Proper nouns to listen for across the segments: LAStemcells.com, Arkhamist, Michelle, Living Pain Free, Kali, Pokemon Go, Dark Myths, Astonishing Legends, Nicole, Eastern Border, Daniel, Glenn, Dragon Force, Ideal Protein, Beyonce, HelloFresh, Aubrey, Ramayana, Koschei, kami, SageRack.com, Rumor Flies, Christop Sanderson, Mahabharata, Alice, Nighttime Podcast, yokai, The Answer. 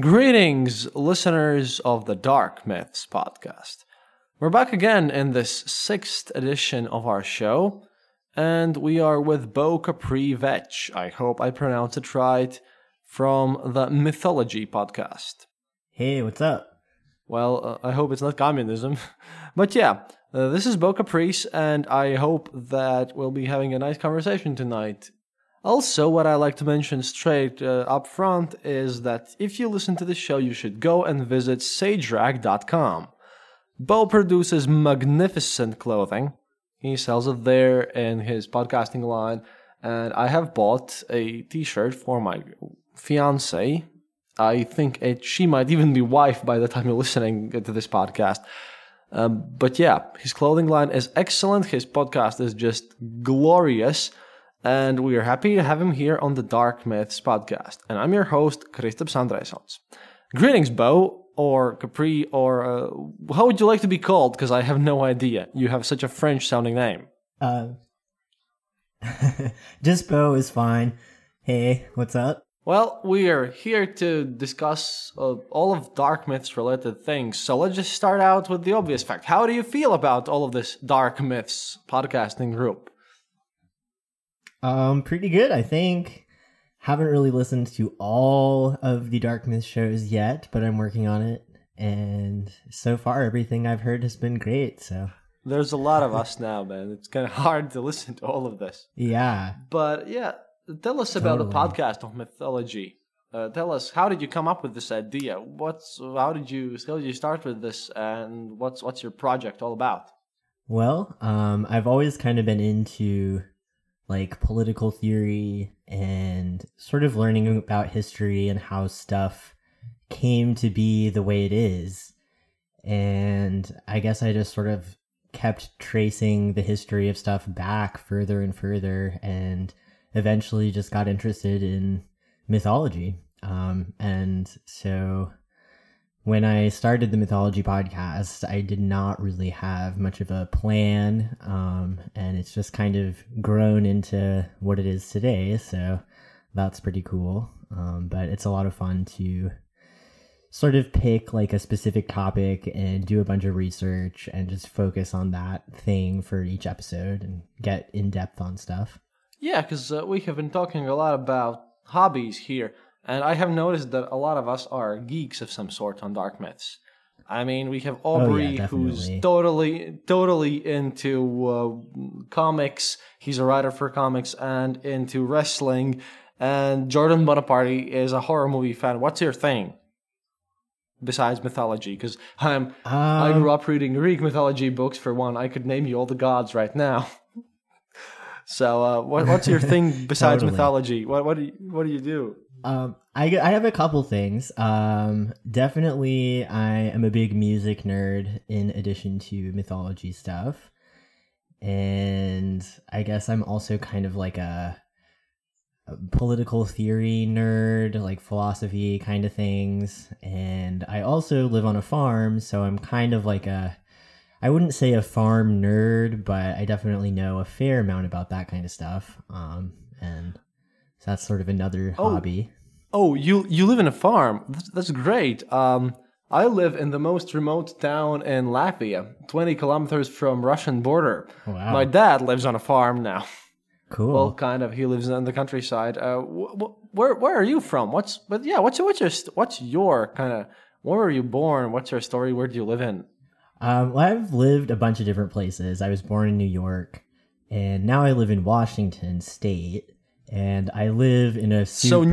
Greetings, listeners of the Dark Myths podcast. We're back again in this 6th edition of our show, and we are with Beau Kaprivec, I hope I pronounced it right, from the Mythology podcast. Hey, what's up? Well, I hope it's not communism. But yeah, this is Beau Kaprivec, and I hope that we'll be having a nice conversation tonight. Also, what I like to mention straight up front is that if you listen to this show, you should go and visit SageRack.com. Beau produces magnificent clothing. He sells it there in his podcasting line. And I have bought a t-shirt for my fiancée. I think she might even be wife by the time you're listening to this podcast. But yeah, his clothing line is excellent. His podcast is just glorious. And we are happy to have him here on the Dark Myths podcast. And I'm your host, Christop Sanderson. Greetings, Beau, or Capri, or how would you like to be called? Because I have no idea. You have such a French-sounding name. Just Beau is fine. Hey, what's up? Well, we are here to discuss all of Dark Myths-related things. So let's just start out with the obvious fact. How do you feel about all of this Dark Myths podcasting group? Pretty good, I think. Haven't really listened to all of the Dark Myths shows yet, but I'm working on it. And so far, everything I've heard has been great, so... There's a lot of us now, man. It's kind of hard to listen to all of this. Yeah. But, yeah, tell us about the podcast of Mythology. Tell us, how did you come up with this idea? How did you start with this, and what's your project all about? Well, I've always kind of been into... like political theory and sort of learning about history and how stuff came to be the way it is. And I guess I just sort of kept tracing the history of stuff back further and further and eventually just got interested in mythology. And so when I started the Mythology podcast, I did not really have much of a plan, and it's just kind of grown into what it is today, so that's pretty cool. But it's a lot of fun to sort of pick like a specific topic and do a bunch of research and just focus on that thing for each episode and get in-depth on stuff. Yeah, because we have been talking a lot about hobbies here. And I have noticed that a lot of us are geeks of some sort on Dark Myths. I mean, we have Aubrey, who's totally into comics. He's a writer for comics and into wrestling. And Jordan Bonaparte is a horror movie fan. What's your thing besides mythology? Because I grew up reading Greek mythology books, for one. I could name you all the gods right now. So what's your thing besides mythology? What do you do? I have a couple things. Definitely, I am a big music nerd in addition to mythology stuff. And I guess I'm also kind of like a political theory nerd, like philosophy kind of things. And I also live on a farm, so I'm kind of like I wouldn't say a farm nerd, but I definitely know a fair amount about that kind of stuff. And so that's sort of another hobby. Oh, you live in a farm. That's great. I live in the most remote town in Latvia, 20 kilometers from Russian border. Wow. My dad lives on a farm now. Cool. Well, kind of. He lives on the countryside. Where are you from? What's your kind of? Where were you born? What's your story? Where do you live in? Well, I've lived a bunch of different places. I was born in New York, and now I live in Washington State. And I live in a super...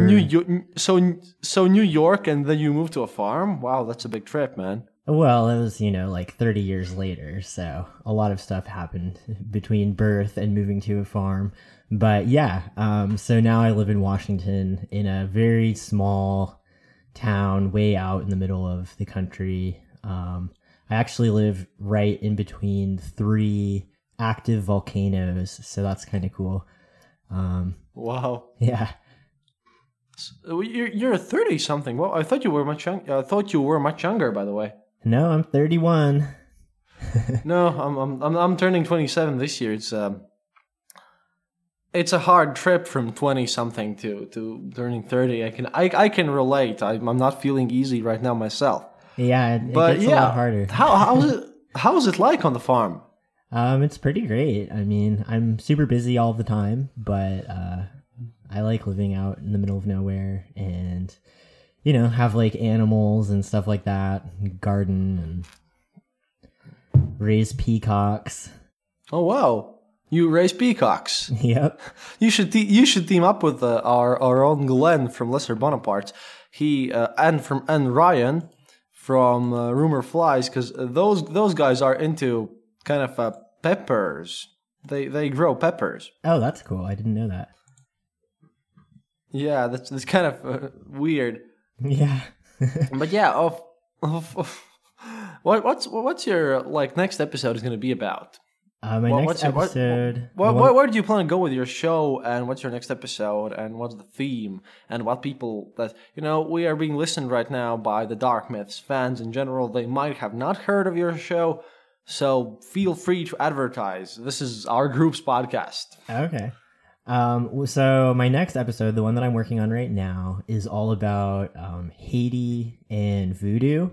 So New York, and then you moved to a farm? Wow, that's a big trip, man. Well, it was, like 30 years later. So a lot of stuff happened between birth and moving to a farm. But yeah, so now I live in Washington in a very small town way out in the middle of the country. I actually live right in between three active volcanoes, so that's kind of cool. Wow. Yeah. So you're 30 something. Well, I thought you were much younger. I thought you were much younger, by the way. No, I'm 31. No, I'm turning 27 this year. It's a hard trip from 20 something to turning 30. I can relate. I'm not feeling easy right now myself. Yeah, it gets a lot harder. How is it like on the farm? It's pretty great. I mean, I'm super busy all the time, but I like living out in the middle of nowhere and, you know, have like animals and stuff like that, and garden and raise peacocks. Oh wow, you raise peacocks? Yep. You should team up with our own Glenn from Lesser Bonaparte. He and Ryan from Rumor Flies, because those guys are into kind of peppers. They grow peppers. Oh, that's cool. I didn't know that. Yeah, that's kind of weird. Yeah. But yeah, what's your like next episode is going to be about? My next episode. Where do you plan to go with your show? And what's your next episode? And what's the theme? And what people that we are being listened right now by the Dark Myths fans in general. They might have not heard of your show. So feel free to advertise. This is our group's podcast. Okay. So my next episode, the one that I'm working on right now, is all about Haiti and voodoo.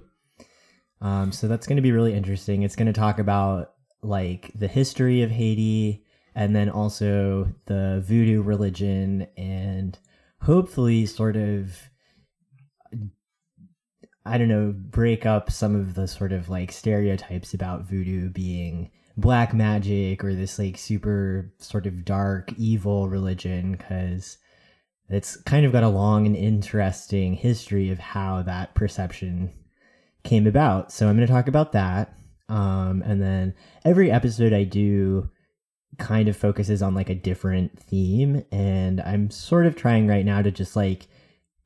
So that's going to be really interesting. It's going to talk about like the history of Haiti and then also the voodoo religion and hopefully sort of, I don't know, break up some of the sort of like stereotypes about voodoo being black magic or this like super sort of dark evil religion, because it's kind of got a long and interesting history of how that perception came about. So I'm going to talk about that. And then every episode I do kind of focuses on like a different theme, and I'm sort of trying right now to just like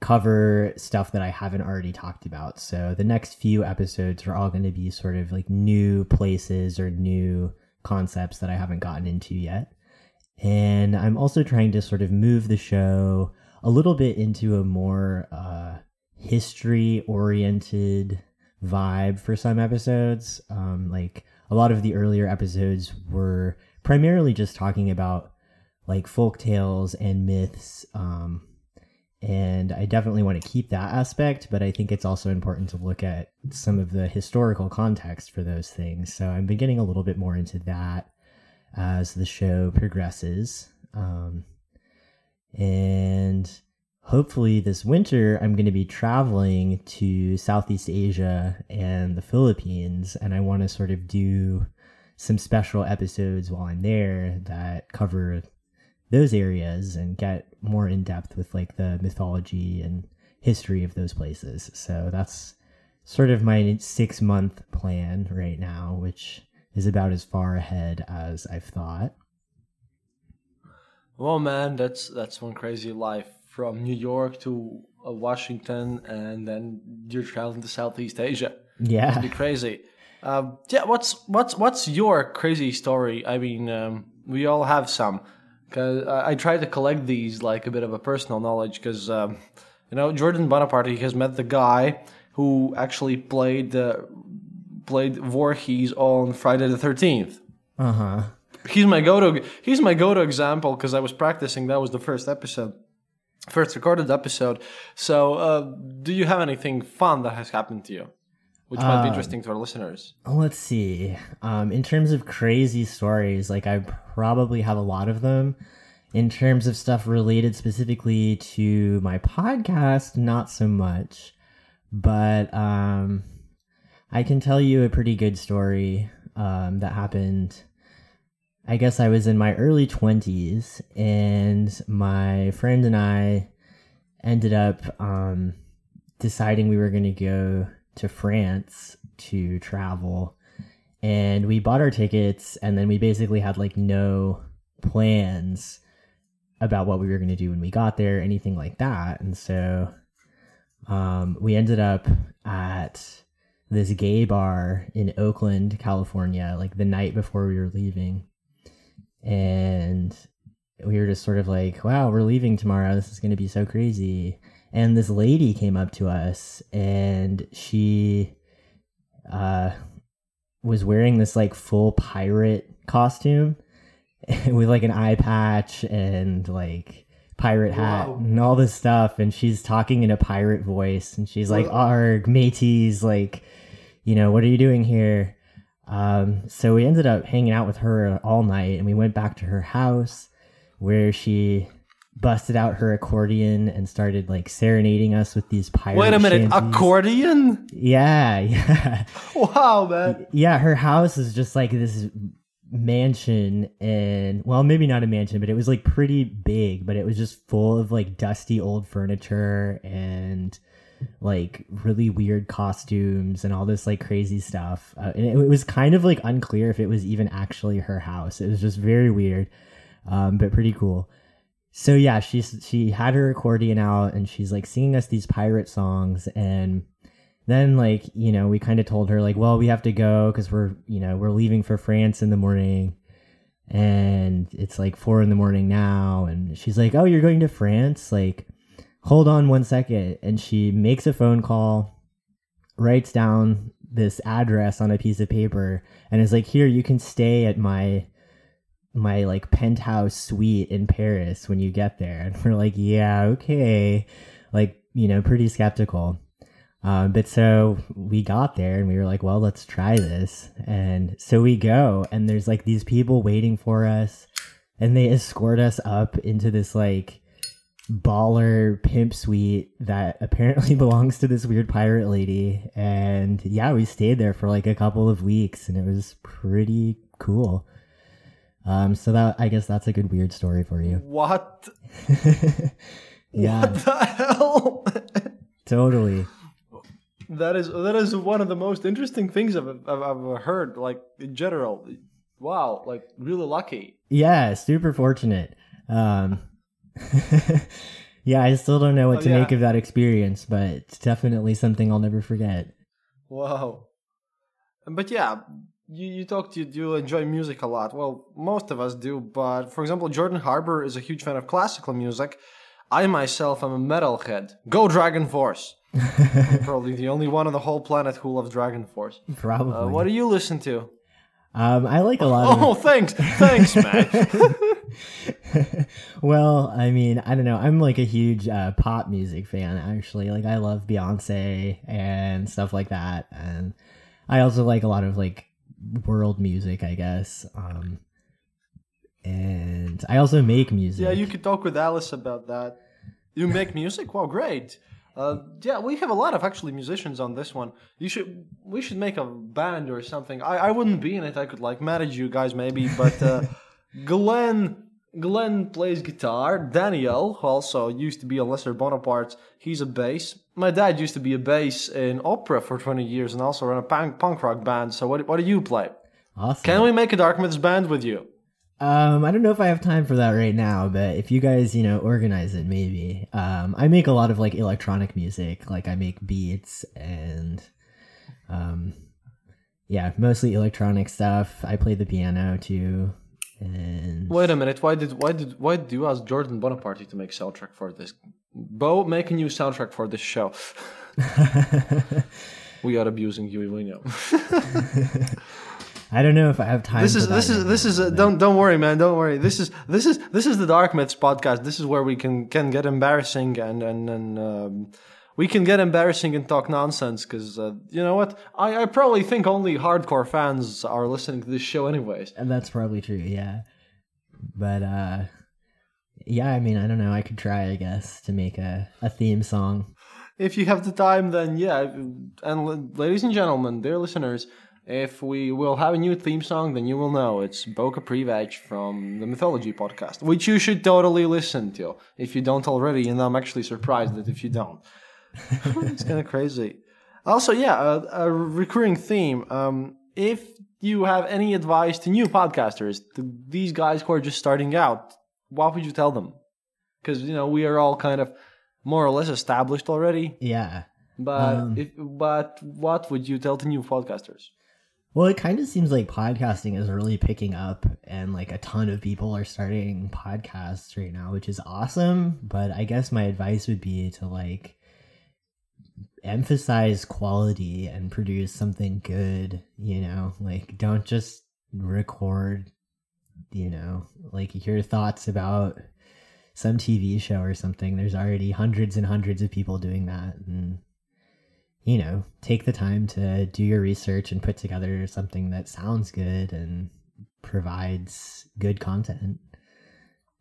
cover stuff that I haven't already talked about. So the next few episodes are all going to be sort of like new places or new concepts that I haven't gotten into yet. And I'm also trying to sort of move the show a little bit into a more history-oriented vibe for some episodes. Like a lot of the earlier episodes were primarily just talking about like folk tales and myths, and I definitely want to keep that aspect, but I think it's also important to look at some of the historical context for those things. So I've been getting a little bit more into that as the show progresses. And hopefully this winter, I'm going to be traveling to Southeast Asia and the Philippines, and I want to sort of do some special episodes while I'm there that cover those areas and get more in depth with like the mythology and history of those places. So that's sort of my 6-month plan right now, which is about as far ahead as I've thought. Well, man, that's one crazy life, from New York to Washington, and then you're traveling to Southeast Asia. Yeah, that'd be crazy. Yeah, what's your crazy story? I mean, we all have some. Cause I try to collect these like a bit of a personal knowledge, because Jordan Bonaparte has met the guy who actually played Voorhees on Friday the 13th. Uh huh. He's my go-to example, because I was practicing. That was the first recorded episode. So, do you have anything fun that has happened to you, which might be interesting to our listeners? Let's see. In terms of crazy stories, like I probably have a lot of them. In terms of stuff related specifically to my podcast, not so much. But I can tell you a pretty good story that happened. I guess I was in my early 20s, and my friend and I ended up deciding we were going to go to France to travel, and we bought our tickets, and then we basically had like no plans about what we were going to do when we got there, anything like that. And so we ended up at this gay bar in Oakland, California, like the night before we were leaving. And we were just sort of like, wow, we're leaving tomorrow. This is going to be so crazy. And this lady came up to us, and she was wearing this like full pirate costume with like an eye patch and like pirate hat and all this stuff. And she's talking in a pirate voice, and she's like, "Arg, mateys, like, you know, what are you doing here?" So we ended up hanging out with her all night, and we went back to her house where she busted out her accordion and started like serenading us with these pirate Wait a minute, shanties. Accordion? Yeah. Wow, man. Yeah, her house is just like this mansion, and well, maybe not a mansion, but it was like pretty big, but it was just full of like dusty old furniture and like really weird costumes and all this like crazy stuff. And it was kind of like unclear if it was even actually her house. It was just very weird, but pretty cool. So yeah, she had her accordion out, and she's like singing us these pirate songs. And then, like, you know, we kind of told her like, well, we have to go because we're leaving for France in the morning, and it's like 4 a.m. now. And she's like, "Oh, you're going to France? Like, hold on 1 second." And she makes a phone call, writes down this address on a piece of paper, and is like, "Here, you can stay at my like penthouse suite in Paris when you get there." And we're like, "Yeah, okay," like, you know, pretty skeptical. But so we got there, and we were like, well, let's try this. And so we go, and there's like these people waiting for us, and they escort us up into this like baller pimp suite that apparently belongs to this weird pirate lady. And yeah, we stayed there for like a couple of weeks, and it was pretty cool. So that, I guess that's a good weird story for you. What? Yeah. What the hell? Totally. That is one of the most interesting things I've heard, like, in general. Wow, like, really lucky. Yeah, super fortunate. Yeah, I still don't know what to make of that experience, but it's definitely something I'll never forget. Wow. But yeah, you enjoy music a lot. Well, most of us do, but for example, Jordan Harbour is a huge fan of classical music. I myself am a metalhead. Go Dragon Force! I'm probably the only one on the whole planet who loves Dragon Force. Probably. What do you listen to? I like a lot of... Oh, thanks, man. Well, I mean, I don't know. I'm like a huge pop music fan, actually. Like, I love Beyonce and stuff like that. And I also like a lot of like world music, I guess. And I also make music. Yeah, you could talk with Alice about that. You make music? Wow, great. Yeah, we have a lot of actually musicians on this one. We should make a band or something. I wouldn't be in it. I could like manage you guys maybe, but Glenn plays guitar. Daniel, who also used to be on Lesser Bonaparte, he's a bass. My dad used to be a bass in opera for 20 years and also ran a punk rock band. So what do you play? Awesome. Can we make a Dark Myths band with you? I don't know if I have time for that right now, but if you guys, you know, organize it, maybe. I make a lot of like electronic music, like I make beats and, yeah, mostly electronic stuff. I play the piano too. And wait a minute, why did you ask Jordan Bonaparte to make soundtrack for this? Beau, make a new soundtrack for this show. We are abusing you, we know. I don't know if I have time. Don't worry, man. Don't worry. This is the Dark Myths podcast. This is where we can get embarrassing and we can get embarrassing and talk nonsense. Because you know what? I probably think only hardcore fans are listening to this show, anyways. And that's probably true. Yeah, but yeah. I mean, I don't know. I could try, I guess, to make a theme song. If you have the time, then yeah. And ladies and gentlemen, dear listeners. If we will have a new theme song, then you will know it's Beau Kaprivec from the Mythology Podcast, which you should totally listen to if you don't already, and I'm actually surprised that if you don't. It's kind of crazy. Also, yeah, a recurring theme. If you have any advice to new podcasters, to these guys who are just starting out, what would you tell them? because, you know, we are all kind of more or less established already. Yeah. But but what would you tell the new podcasters? Well, it kind of seems like podcasting is really picking up, and like a ton of people are starting podcasts right now, which is awesome. But I guess my advice would be to like emphasize quality and produce something good, you know, like don't just record, you know, like your thoughts about some TV show or something. There's already hundreds and hundreds of people doing that, and you know, take the time to do your research and put together something that sounds good and provides good content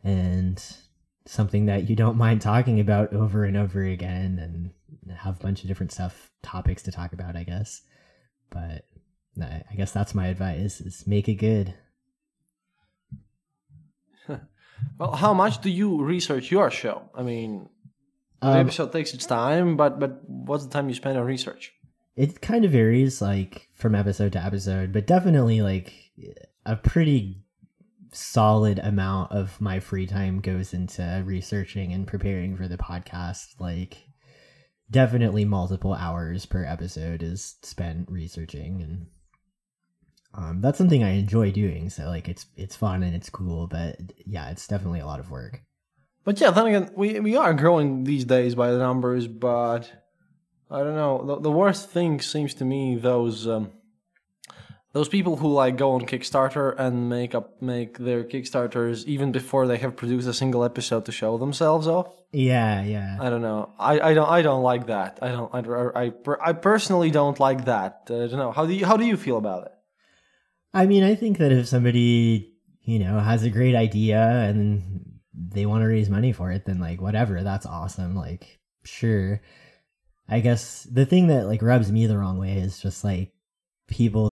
and something that you don't mind talking about over and over again, and have a bunch of different stuff, topics to talk about, I guess. But I guess that's my advice, is make it good. Well, how much do you research your show? I mean, the episode takes its time, but what's the time you spend on research? It kind of varies, like, from episode to episode, but definitely, like, a pretty solid amount of my free time goes into researching and preparing for the podcast. Like, definitely multiple hours per episode is spent researching, and that's something I enjoy doing, so like it's fun and it's cool, but yeah, it's definitely a lot of work. But yeah, then again, we are growing these days by the numbers, but I don't know, the worst thing seems to me those people who like go on Kickstarter and make their Kickstarters even before they have produced a single episode to show themselves off. Yeah. I don't know. I don't like that. I personally don't like that. I don't know. How do you feel about it? I mean, I think that if somebody, you know, has a great idea and they want to raise money for it, then like whatever, that's awesome. Like, sure. I guess the thing that like rubs me the wrong way is just like people.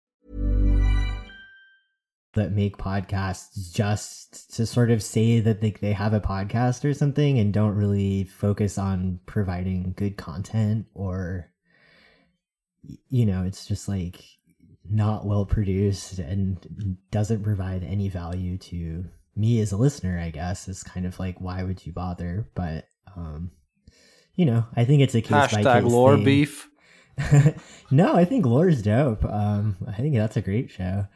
That make podcasts just to sort of say that they have a podcast or something and don't really focus on providing good content, or, you know, it's just like not well produced and doesn't provide any value to me as a listener, I guess, is kind of like, why would you bother? But, you know, I think it's a case by case thing. Lore beef. No, I think Lore's dope. I think that's a great show.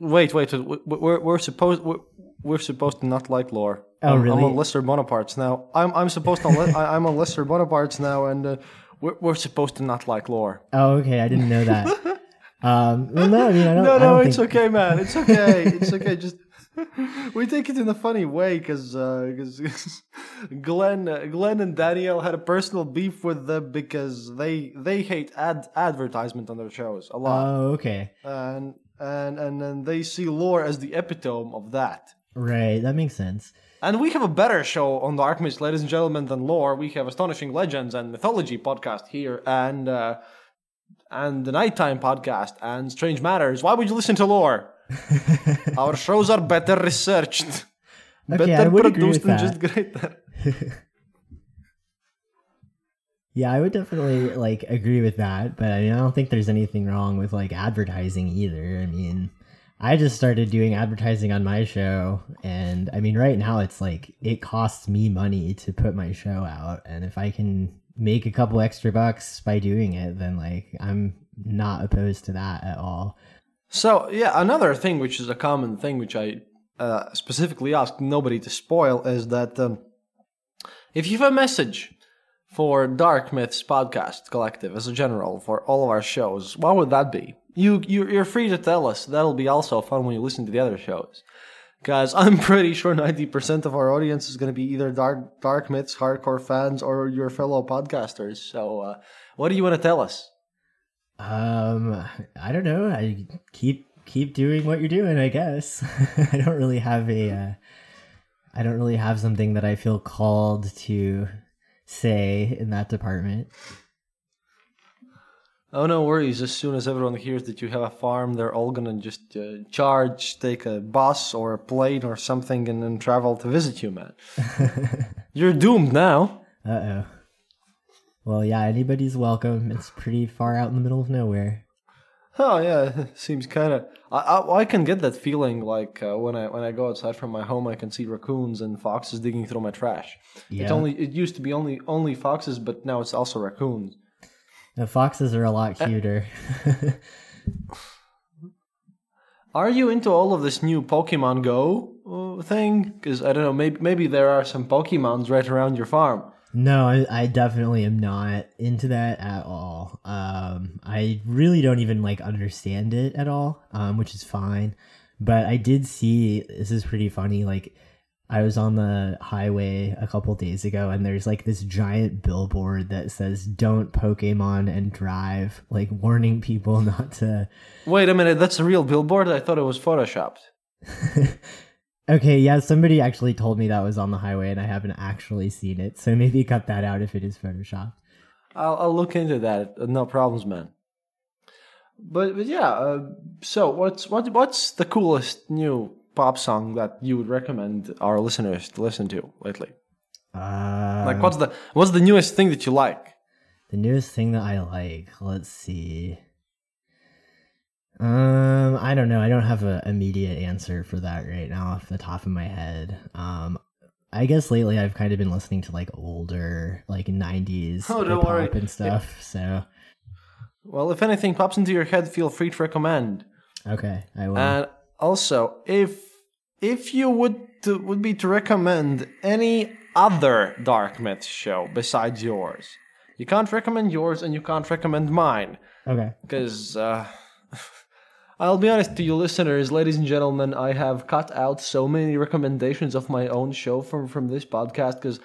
Wait! We're supposed to not like Lore. Oh, really? I'm on Lesser Bonaparte's now. I'm on Lesser Bonaparte's now, and we're supposed to not like Lore. Oh, okay. I didn't know that. Well, no, I mean, I don't. No, it's okay, man. It's okay. It's okay. Just we take it in a funny way because Glenn and Daniel had a personal beef with them because they hate advertisement on their shows a lot. Oh, okay. And then they see Lore as the epitome of that. Right, that makes sense. And we have a better show on the Arkhamist, ladies and gentlemen, than Lore. We have Astonishing Legends and Mythology Podcast here, and the Nighttime Podcast and Strange Matters. Why would you listen to Lore? Our shows are better researched, better produced, and just greater. Yeah, I would definitely like agree with that, but I mean, I don't think there's anything wrong with like advertising either. I mean, I just started doing advertising on my show, and I mean, right now it's like it costs me money to put my show out, and if I can make a couple extra bucks by doing it, then like I'm not opposed to that at all. So yeah, another thing which is a common thing which I specifically asked nobody to spoil is that if you have a message for Dark Myths Podcast Collective as a general for all of our shows, what would that be? You're free to tell us. That'll be also fun when you listen to the other shows, because I'm pretty sure 90% of our audience is going to be either Dark Myths hardcore fans or your fellow podcasters. So what do you want to tell us? I don't know. I keep keep doing what you're doing, I guess. I don't really have something that I feel called to say in that department. Oh, no worries. As soon as everyone hears that you have a farm, they're all going to just charge, take a bus or a plane or something, and then travel to visit you, man. You're doomed now. Uh-oh. Well, yeah, anybody's welcome. It's pretty far out in the middle of nowhere. Oh, yeah. Seems kind of... I can get that feeling, like, when I go outside from my home, I can see raccoons and foxes digging through my trash. Yeah. It used to be only foxes, but now it's also raccoons. The foxes are a lot cuter. Are you into all of this new Pokemon Go thing? Because, I don't know, maybe there are some Pokemons right around your farm. No, I definitely am not into that at all. I really don't even, understand it at all, which is fine. But I did see, this is pretty funny, I was on the highway a couple days ago, and there's this giant billboard that says "Don't Pokemon and drive," warning people not to. Wait a minute, that's a real billboard? I thought it was photoshopped. Okay, yeah, somebody actually told me that was on the highway, and I haven't actually seen it. So maybe cut that out if it is photoshopped. I'll look into that. No problems, man. But yeah, so what's the coolest new pop song that you would recommend our listeners to listen to lately? What's the newest thing that you like? The newest thing that I like. Let's see. I don't know. I don't have an immediate answer for that right now off the top of my head. I guess lately I've kind of been listening to older 90s hip-hop and stuff. Yeah. So, well, if anything pops into your head, feel free to recommend. Okay, I will. Also, if you would be to recommend any other Dark Myths show besides yours, you can't recommend yours and you can't recommend mine. Okay. Because I'll be honest to you listeners, ladies and gentlemen, I have cut out so many recommendations of my own show from this podcast because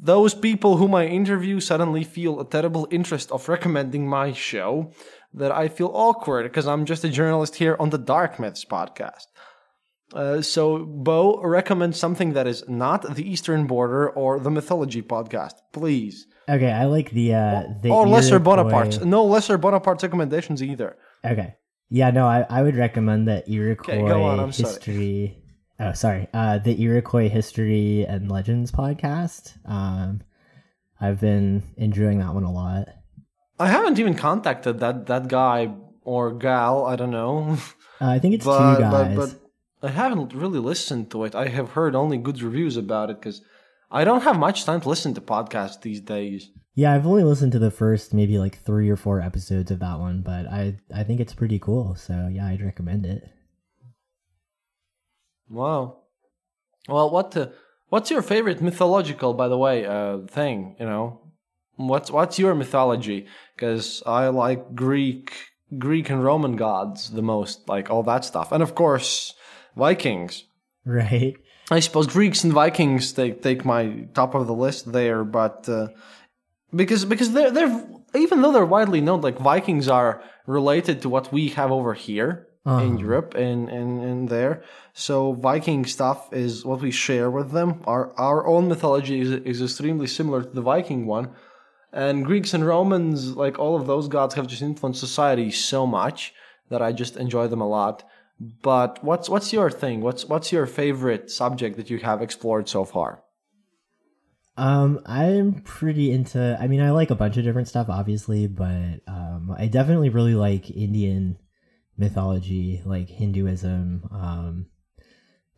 those people whom I interview suddenly feel a terrible interest of recommending my show. That I feel awkward because I'm just a journalist here on the Dark Myths podcast. So, Beau, recommend something that is not the Eastern Border or the Mythology podcast, please. Okay, I like the or Lesser Bonaparte. No Lesser Bonaparte recommendations either. Okay, yeah, no, I would recommend the Iroquois History. Sorry. Oh, sorry, the Iroquois History and Legends podcast. I've been enjoying that one a lot. I haven't even contacted that guy or gal, I don't know. I think it's two guys. But I haven't really listened to it. I have heard only good reviews about it because I don't have much time to listen to podcasts these days. Yeah, I've only listened to the first maybe 3 or 4 episodes of that one, but I think it's pretty cool. So yeah, I'd recommend it. Wow. Well, what's your favorite mythological, by the way, thing, What's your mythology? Because I like Greek and Roman gods the most, all that stuff, and of course Vikings. Right. I suppose Greeks and Vikings take my top of the list there, but because they're even though they're widely known, Vikings are related to what we have over here in Europe and there. So Viking stuff is what we share with them. Our own mythology is extremely similar to the Viking one. And Greeks and Romans, all of those gods have just influenced society so much that I just enjoy them a lot. But what's your thing? What's your favorite subject that you have explored so far? I'm pretty into... I like a bunch of different stuff, obviously, but I definitely really like Indian mythology, Hinduism,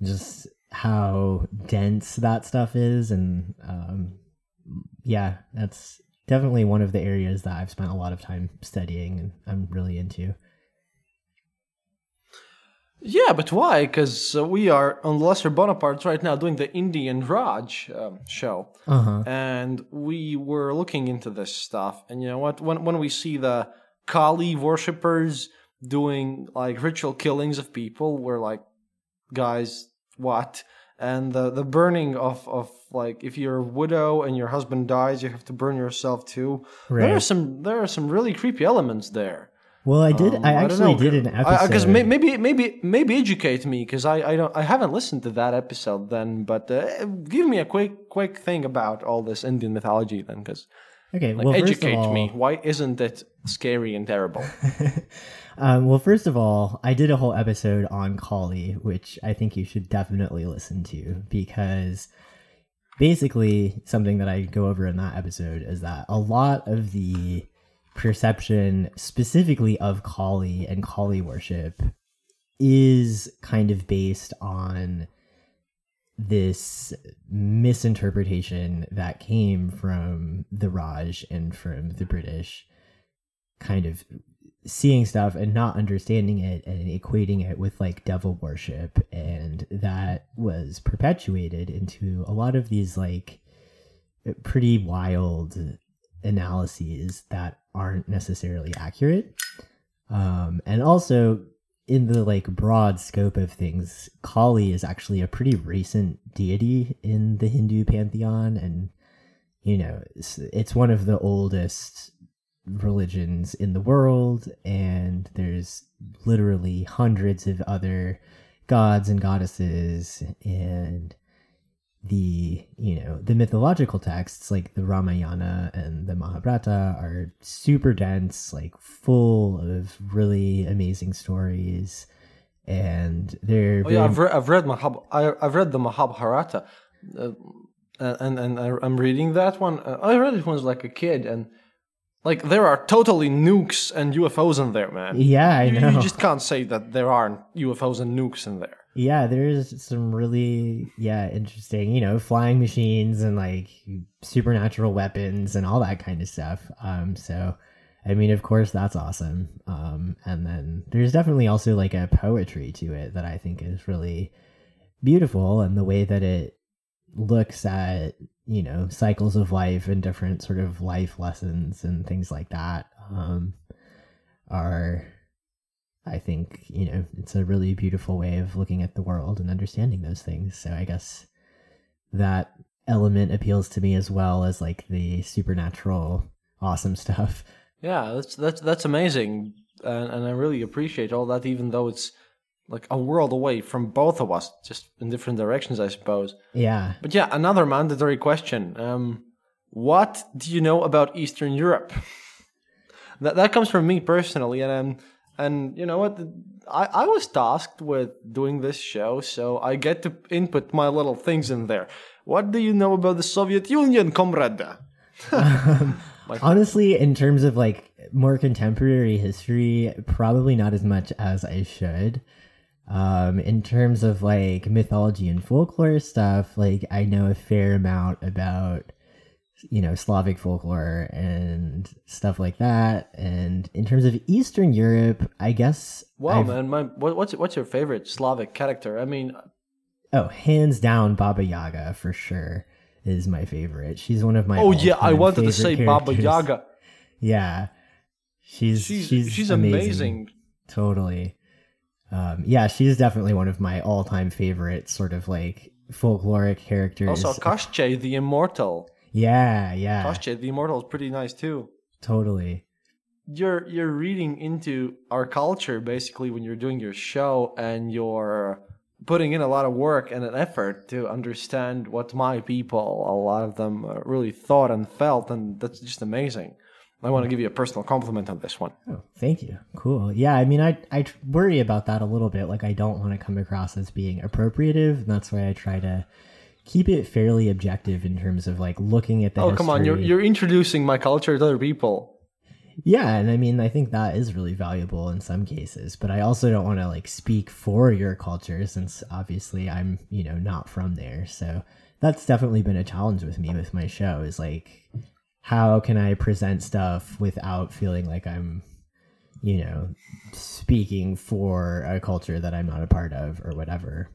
just how dense that stuff is. And yeah, that's... definitely one of the areas that I've spent a lot of time studying and I'm really into. Yeah, but why? Because we are on Lesser Bonaparte right now doing the Indian Raj show. Uh-huh. And we were looking into this stuff. And you know what? When we see the Kali worshippers doing ritual killings of people, we're like, guys, what? And the burning of if you're a widow and your husband dies, you have to burn yourself too. Right. There are some really creepy elements there. Well, I did. I actually did an episode. Because maybe educate me, because I haven't listened to that episode then. But give me a quick thing about all this Indian mythology then, because educate me. Why isn't it scary and terrible? Well, first of all, I did a whole episode on Kali, which I think you should definitely listen to, because basically something that I go over in that episode is that a lot of the perception specifically of Kali and Kali worship is kind of based on this misinterpretation that came from the Raj and from the British, kind of seeing stuff and not understanding it and equating it with like devil worship, and that was perpetuated into a lot of these like pretty wild analyses that aren't necessarily accurate. And also in the like broad scope of things, Kali is actually a pretty recent deity in the Hindu pantheon, and you know, it's one of the oldest religions in the world, and there's literally hundreds of other gods and goddesses, and the, you know, the mythological texts like the Ramayana and the Mahabharata are super dense, like full of really amazing stories, and they're I've read the Mahabharata, and I'm reading that one. I read it once like a kid, and like there are totally nukes and UFOs in there, man. Yeah, I know. You just can't say that there aren't UFOs and nukes in there. Yeah, there's some really, interesting, you know, flying machines and like supernatural weapons and all that kind of stuff. So, I mean, of course, that's awesome. And then there's definitely also like a poetry to it that I think is really beautiful, and the way that it looks at, you know, cycles of life and different sort of life lessons and things like that are, I think, you know, it's a really beautiful way of looking at the world and understanding those things. So I guess that element appeals to me, as well as like the supernatural awesome stuff. Yeah, that's amazing, and I really appreciate all that, even though it's like a world away from both of us, just in different directions, I suppose. Yeah. But yeah, another mandatory question. What do you know about Eastern Europe? That comes from me personally, and you know what? I was tasked with doing this show, so I get to input my little things in there. What do you know about the Soviet Union, comrade? Honestly, in terms of like more contemporary history, probably not as much as I should. In terms of like mythology and folklore stuff, like I know a fair amount about, you know, Slavic folklore and stuff like that. And in terms of Eastern Europe, I guess... Wow, man. What's your favorite Slavic character? I mean... Oh, hands down, Baba Yaga, for sure, is my favorite. She's one of my... Oh, yeah, I wanted to say Baba Yaga. Yeah. She's amazing. Totally. Yeah, she's definitely one of my all-time favorite sort of like folkloric characters. Also, Koschei the Immortal. Yeah. Koschei the Immortal is pretty nice too. Totally. You're reading into our culture basically when you're doing your show, and you're putting in a lot of work and an effort to understand what my people, a lot of them, really thought and felt, and that's just amazing. I want to give you a personal compliment on this one. Oh, thank you. Cool. Yeah, I mean, I worry about that a little bit. Like, I don't want to come across as being appropriative, and that's why I try to keep it fairly objective in terms of like looking at the history. Come on, you're introducing my culture to other people. Yeah, and I mean, I think that is really valuable in some cases, but I also don't want to like speak for your culture, since obviously I'm, you know, not from there. So that's definitely been a challenge with me with my show, is like, how can I present stuff without feeling like I'm, you know, speaking for a culture that I'm not a part of or whatever.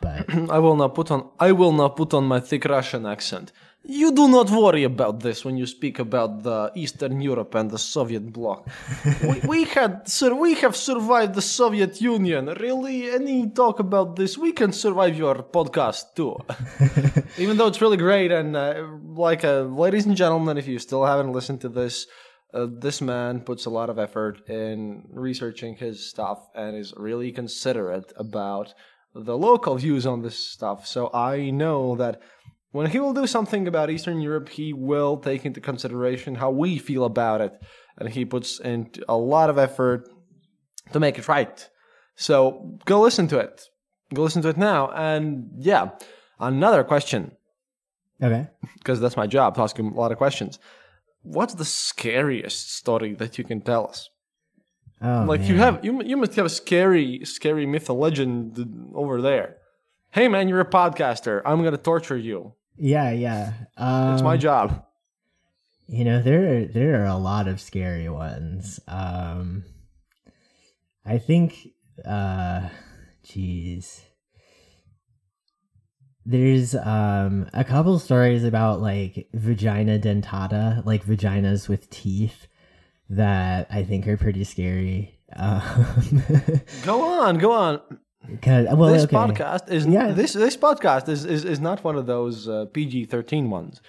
But I will not put on my thick Russian accent. You do not worry about this when you speak about the Eastern Europe and the Soviet bloc. we have survived the Soviet Union. Really, any talk about this? We can survive your podcast too. Even though it's really great, and ladies and gentlemen, if you still haven't listened to this, This man puts a lot of effort in researching his stuff and is really considerate about the local views on this stuff. So I know that when he will do something about Eastern Europe, he will take into consideration how we feel about it. And he puts in a lot of effort to make it right. So go listen to it. Go listen to it now. And yeah, another question. Okay. Because that's my job, to ask him a lot of questions. What's the scariest story that you can tell us? Oh, like, man. you must have a scary myth or legend over there. Hey, man, you're a podcaster. I'm going to torture you. Yeah. It's my job. You know, there are a lot of scary ones. I think, there's a couple stories about like vagina dentata, like vaginas with teeth, that I think are pretty scary. Go on. This podcast is not one of those PG-13 ones.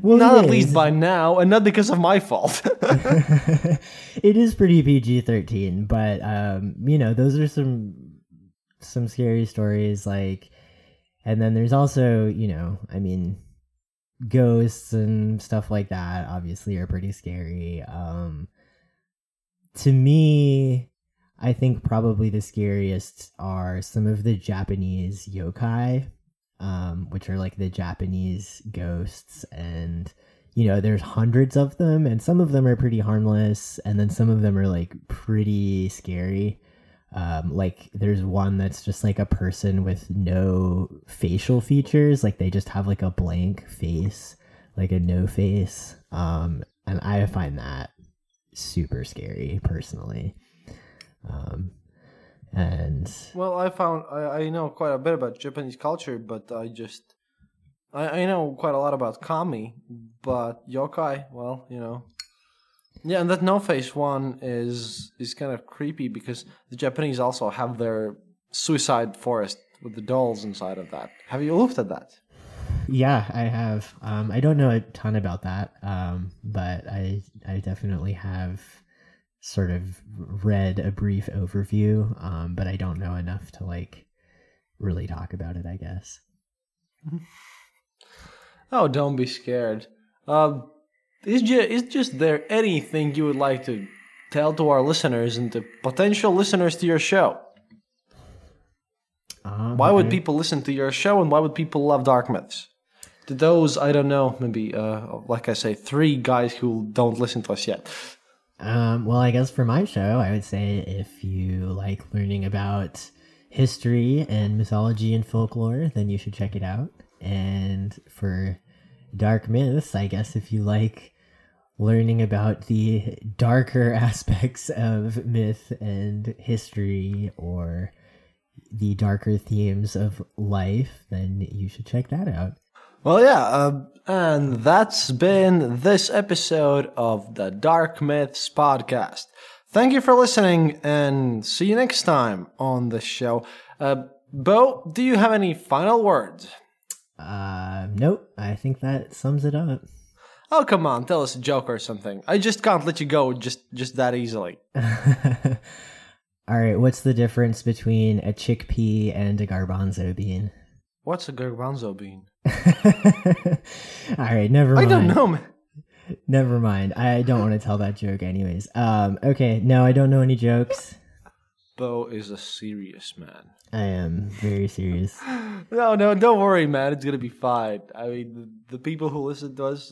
Well, not at least by now, and not because of my fault. It is pretty PG-13, but you know, those are some scary stories. Like, and then there's also, you know, I mean, ghosts and stuff like that obviously are pretty scary. To me, I think probably the scariest are some of the Japanese yokai, which are like the Japanese ghosts. And, you know, there's hundreds of them, and some of them are pretty harmless, and then some of them are like pretty scary. Like there's one that's just like a person with no facial features. Like they just have like a blank face, like a no face. And I find that super scary personally. I know quite a bit about Japanese culture, but I know quite a lot about kami, but yokai, well, you know. Yeah, and that no-face one is kind of creepy because the Japanese also have their suicide forest with the dolls inside of that. Have you looked at that? Yeah, I have. I don't know a ton about that, but I definitely have sort of read a brief overview, but I don't know enough to like really talk about it, I guess. Oh, don't be scared. Is there anything you would like to tell to our listeners and to potential listeners to your show? Why would people listen to your show, and why would people love Dark Myths? To those, I don't know, maybe, like I say, three guys who don't listen to us yet. Well, I guess for my show, I would say if you like learning about history and mythology and folklore, then you should check it out. And for Dark Myths, I guess if you like learning about the darker aspects of myth and history, or the darker themes of life, then you should check that out. Well, yeah, and that's been this episode of the Dark Myths podcast. Thank you for listening, and see you next time on the show. Beau, do you have any final words? Nope. I think that sums it up. Oh, come on, tell us a joke or something. I just can't let you go just that easily. All right, what's the difference between a chickpea and a garbanzo bean? What's a garbanzo bean? All right, never mind. I don't know, man. Never mind. I don't want to tell that joke anyways. Okay, no, I don't know any jokes. Beau is a serious man. I am very serious. No, don't worry, man. It's going to be fine. I mean, the people who listen to us...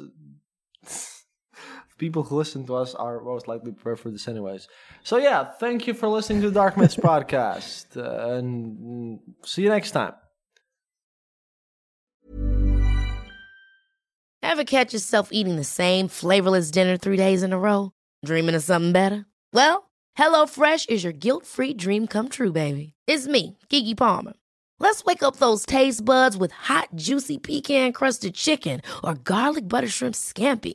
People who listen to us are most likely prepared for this anyways. So yeah, thank you for listening to the Dark Myths podcast. And see you next time. Ever catch yourself eating the same flavorless dinner 3 days in a row? Dreaming of something better? Well... HelloFresh is your guilt-free dream come true, baby. It's me, Keke Palmer. Let's wake up those taste buds with hot, juicy pecan-crusted chicken or garlic butter shrimp scampi.